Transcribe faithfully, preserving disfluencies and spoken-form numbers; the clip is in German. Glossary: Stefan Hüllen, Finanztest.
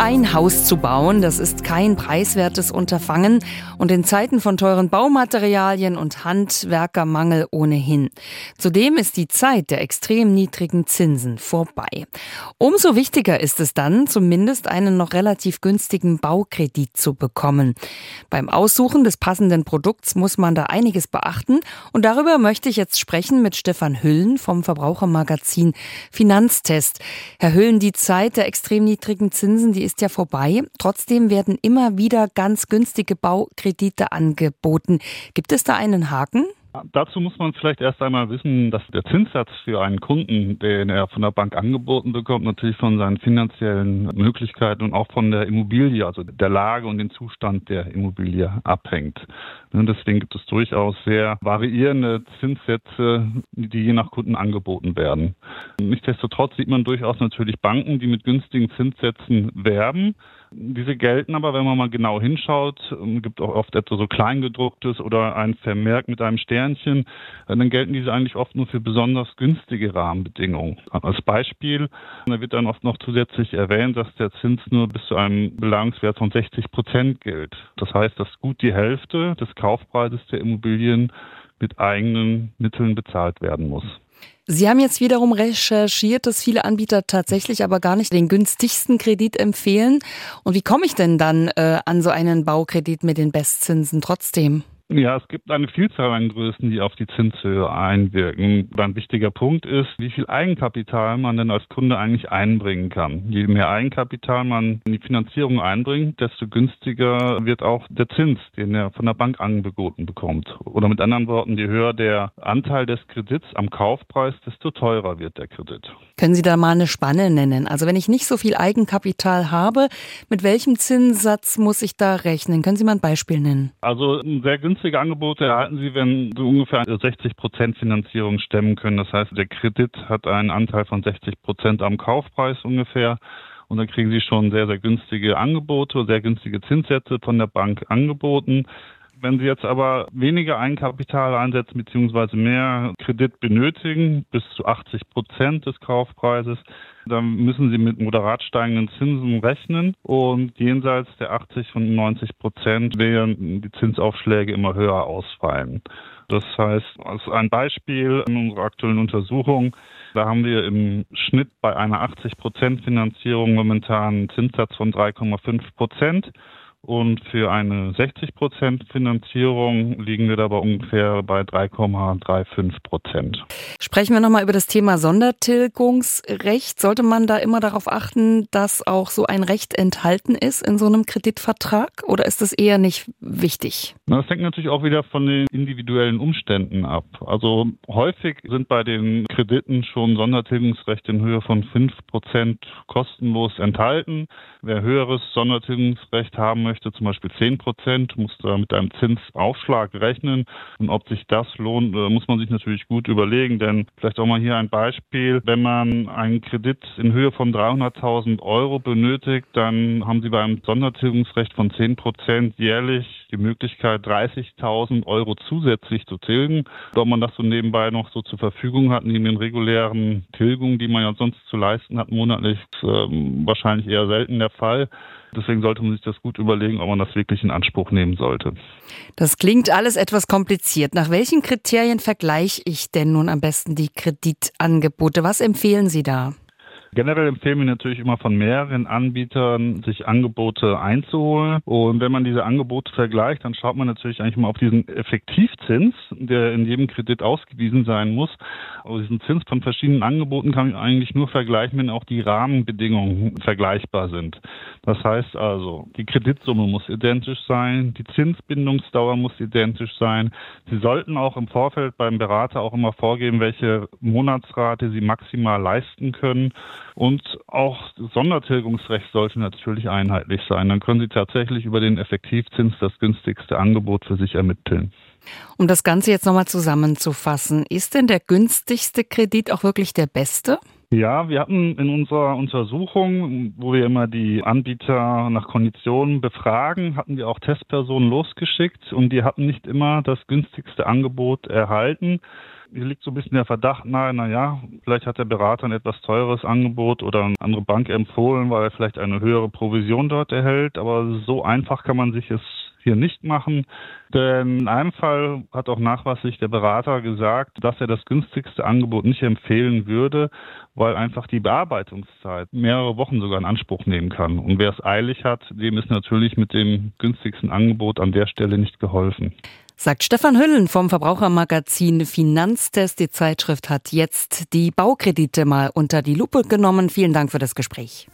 Ein Haus zu bauen, das ist kein preiswertes Unterfangen und in Zeiten von teuren Baumaterialien und Handwerkermangel ohnehin. Zudem ist die Zeit der extrem niedrigen Zinsen vorbei. Umso wichtiger ist es dann, zumindest einen noch relativ günstigen Baukredit zu bekommen. Beim Aussuchen des passenden Produkts muss man da einiges beachten und darüber möchte ich jetzt sprechen mit Stefan Hüllen vom Verbrauchermagazin Finanztest. Herr Hüllen, die Zeit der extrem niedrigen Zinsen, die ist ja vorbei. Trotzdem werden immer wieder ganz günstige Baukredite angeboten. Gibt es da einen Haken? Dazu muss man vielleicht erst einmal wissen, dass der Zinssatz für einen Kunden, den er von der Bank angeboten bekommt, natürlich von seinen finanziellen Möglichkeiten und auch von der Immobilie, also der Lage und dem Zustand der Immobilie abhängt. Und deswegen gibt es durchaus sehr variierende Zinssätze, die je nach Kunden angeboten werden. Nichtsdestotrotz sieht man durchaus natürlich Banken, die mit günstigen Zinssätzen werben. Diese gelten aber, wenn man mal genau hinschaut, gibt auch oft etwa so Kleingedrucktes oder ein Vermerk mit einem Sternchen, dann gelten diese eigentlich oft nur für besonders günstige Rahmenbedingungen. Als Beispiel, da wird dann oft noch zusätzlich erwähnt, dass der Zins nur bis zu einem Belagerungswert von sechzig Prozent gilt. Das heißt, dass gut die Hälfte des Kaufpreises der Immobilien mit eigenen Mitteln bezahlt werden muss. Sie haben jetzt wiederum recherchiert, dass viele Anbieter tatsächlich aber gar nicht den günstigsten Kredit empfehlen. Und wie komme ich denn dann äh, an so einen Baukredit mit den Bestzinsen trotzdem? Ja, es gibt eine Vielzahl an Größen, die auf die Zinshöhe einwirken. Ein wichtiger Punkt ist, wie viel Eigenkapital man denn als Kunde eigentlich einbringen kann. Je mehr Eigenkapital man in die Finanzierung einbringt, desto günstiger wird auch der Zins, den er von der Bank angeboten bekommt. Oder mit anderen Worten, je höher der Anteil des Kredits am Kaufpreis, desto teurer wird der Kredit. Können Sie da mal eine Spanne nennen? Also wenn ich nicht so viel Eigenkapital habe, mit welchem Zinssatz muss ich da rechnen? Können Sie mal ein Beispiel nennen? Also ein sehr günstiger Günstige Angebote erhalten Sie, wenn Sie ungefähr sechzig Prozent Finanzierung stemmen können. Das heißt, der Kredit hat einen Anteil von sechzig Prozent am Kaufpreis ungefähr. Und dann kriegen Sie schon sehr, sehr günstige Angebote, sehr günstige Zinssätze von der Bank angeboten. Wenn Sie jetzt aber weniger Eigenkapital einsetzen bzw. mehr Kredit benötigen, bis zu achtzig Prozent des Kaufpreises, dann müssen Sie mit moderat steigenden Zinsen rechnen und jenseits der achtzig und neunzig Prozent werden die Zinsaufschläge immer höher ausfallen. Das heißt, als ein Beispiel in unserer aktuellen Untersuchung, da haben wir im Schnitt bei einer achtzig Prozent Finanzierung momentan einen Zinssatz von drei Komma fünf Prozent. Und für eine sechzig Prozent Finanzierung liegen wir dabei ungefähr bei drei Komma fünfunddreißig Prozent. Sprechen wir nochmal über das Thema Sondertilgungsrecht. Sollte man da immer darauf achten, dass auch so ein Recht enthalten ist in so einem Kreditvertrag? Oder ist das eher nicht wichtig? Das hängt natürlich auch wieder von den individuellen Umständen ab. Also häufig sind bei den Krediten schon Sondertilgungsrecht in Höhe von fünf Prozent kostenlos enthalten. Wer höheres Sondertilgungsrecht haben möchte, zum Beispiel zehn Prozent, muss da mit einem Zinsaufschlag rechnen. Und ob sich das lohnt, muss man sich natürlich gut überlegen, denn vielleicht auch mal hier ein Beispiel. Wenn man einen Kredit in Höhe von dreihunderttausend Euro benötigt, dann haben Sie beim Sondertilgungsrecht von zehn Prozent jährlich die Möglichkeit, dreißigtausend Euro zusätzlich zu tilgen. Ob man das so nebenbei noch so zur Verfügung hat, neben den regulären Tilgungen, die man ja sonst zu leisten hat, monatlich, ist äh, wahrscheinlich eher selten der Fall. Deswegen sollte man sich das gut überlegen, ob man das wirklich in Anspruch nehmen sollte. Das klingt alles etwas kompliziert. Nach welchen Kriterien vergleiche ich denn nun am besten die Kreditangebote? Was empfehlen Sie da? Generell empfehlen wir natürlich immer von mehreren Anbietern, sich Angebote einzuholen. Und wenn man diese Angebote vergleicht, dann schaut man natürlich eigentlich mal auf diesen Effektivzins, der in jedem Kredit ausgewiesen sein muss. Also diesen Zins von verschiedenen Angeboten kann man eigentlich nur vergleichen, wenn auch die Rahmenbedingungen vergleichbar sind. Das heißt also, die Kreditsumme muss identisch sein, die Zinsbindungsdauer muss identisch sein. Sie sollten auch im Vorfeld beim Berater auch immer vorgeben, welche Monatsrate Sie maximal leisten können. Und auch das Sondertilgungsrecht sollte natürlich einheitlich sein. Dann können Sie tatsächlich über den Effektivzins das günstigste Angebot für sich ermitteln. Um das Ganze jetzt nochmal zusammenzufassen, ist denn der günstigste Kredit auch wirklich der beste? Ja, wir hatten in unserer Untersuchung, wo wir immer die Anbieter nach Konditionen befragen, hatten wir auch Testpersonen losgeschickt und die hatten nicht immer das günstigste Angebot erhalten. Hier liegt so ein bisschen der Verdacht nahe, naja, vielleicht hat der Berater ein etwas teureres Angebot oder eine andere Bank empfohlen, weil er vielleicht eine höhere Provision dort erhält, aber so einfach kann man sich es hier nicht machen. Denn in einem Fall hat auch nachweislich der Berater gesagt, dass er das günstigste Angebot nicht empfehlen würde, weil einfach die Bearbeitungszeit mehrere Wochen sogar in Anspruch nehmen kann. Und wer es eilig hat, dem ist natürlich mit dem günstigsten Angebot an der Stelle nicht geholfen. Sagt Stefan Hüllen vom Verbrauchermagazin Finanztest. Die Zeitschrift hat jetzt die Baukredite mal unter die Lupe genommen. Vielen Dank für das Gespräch.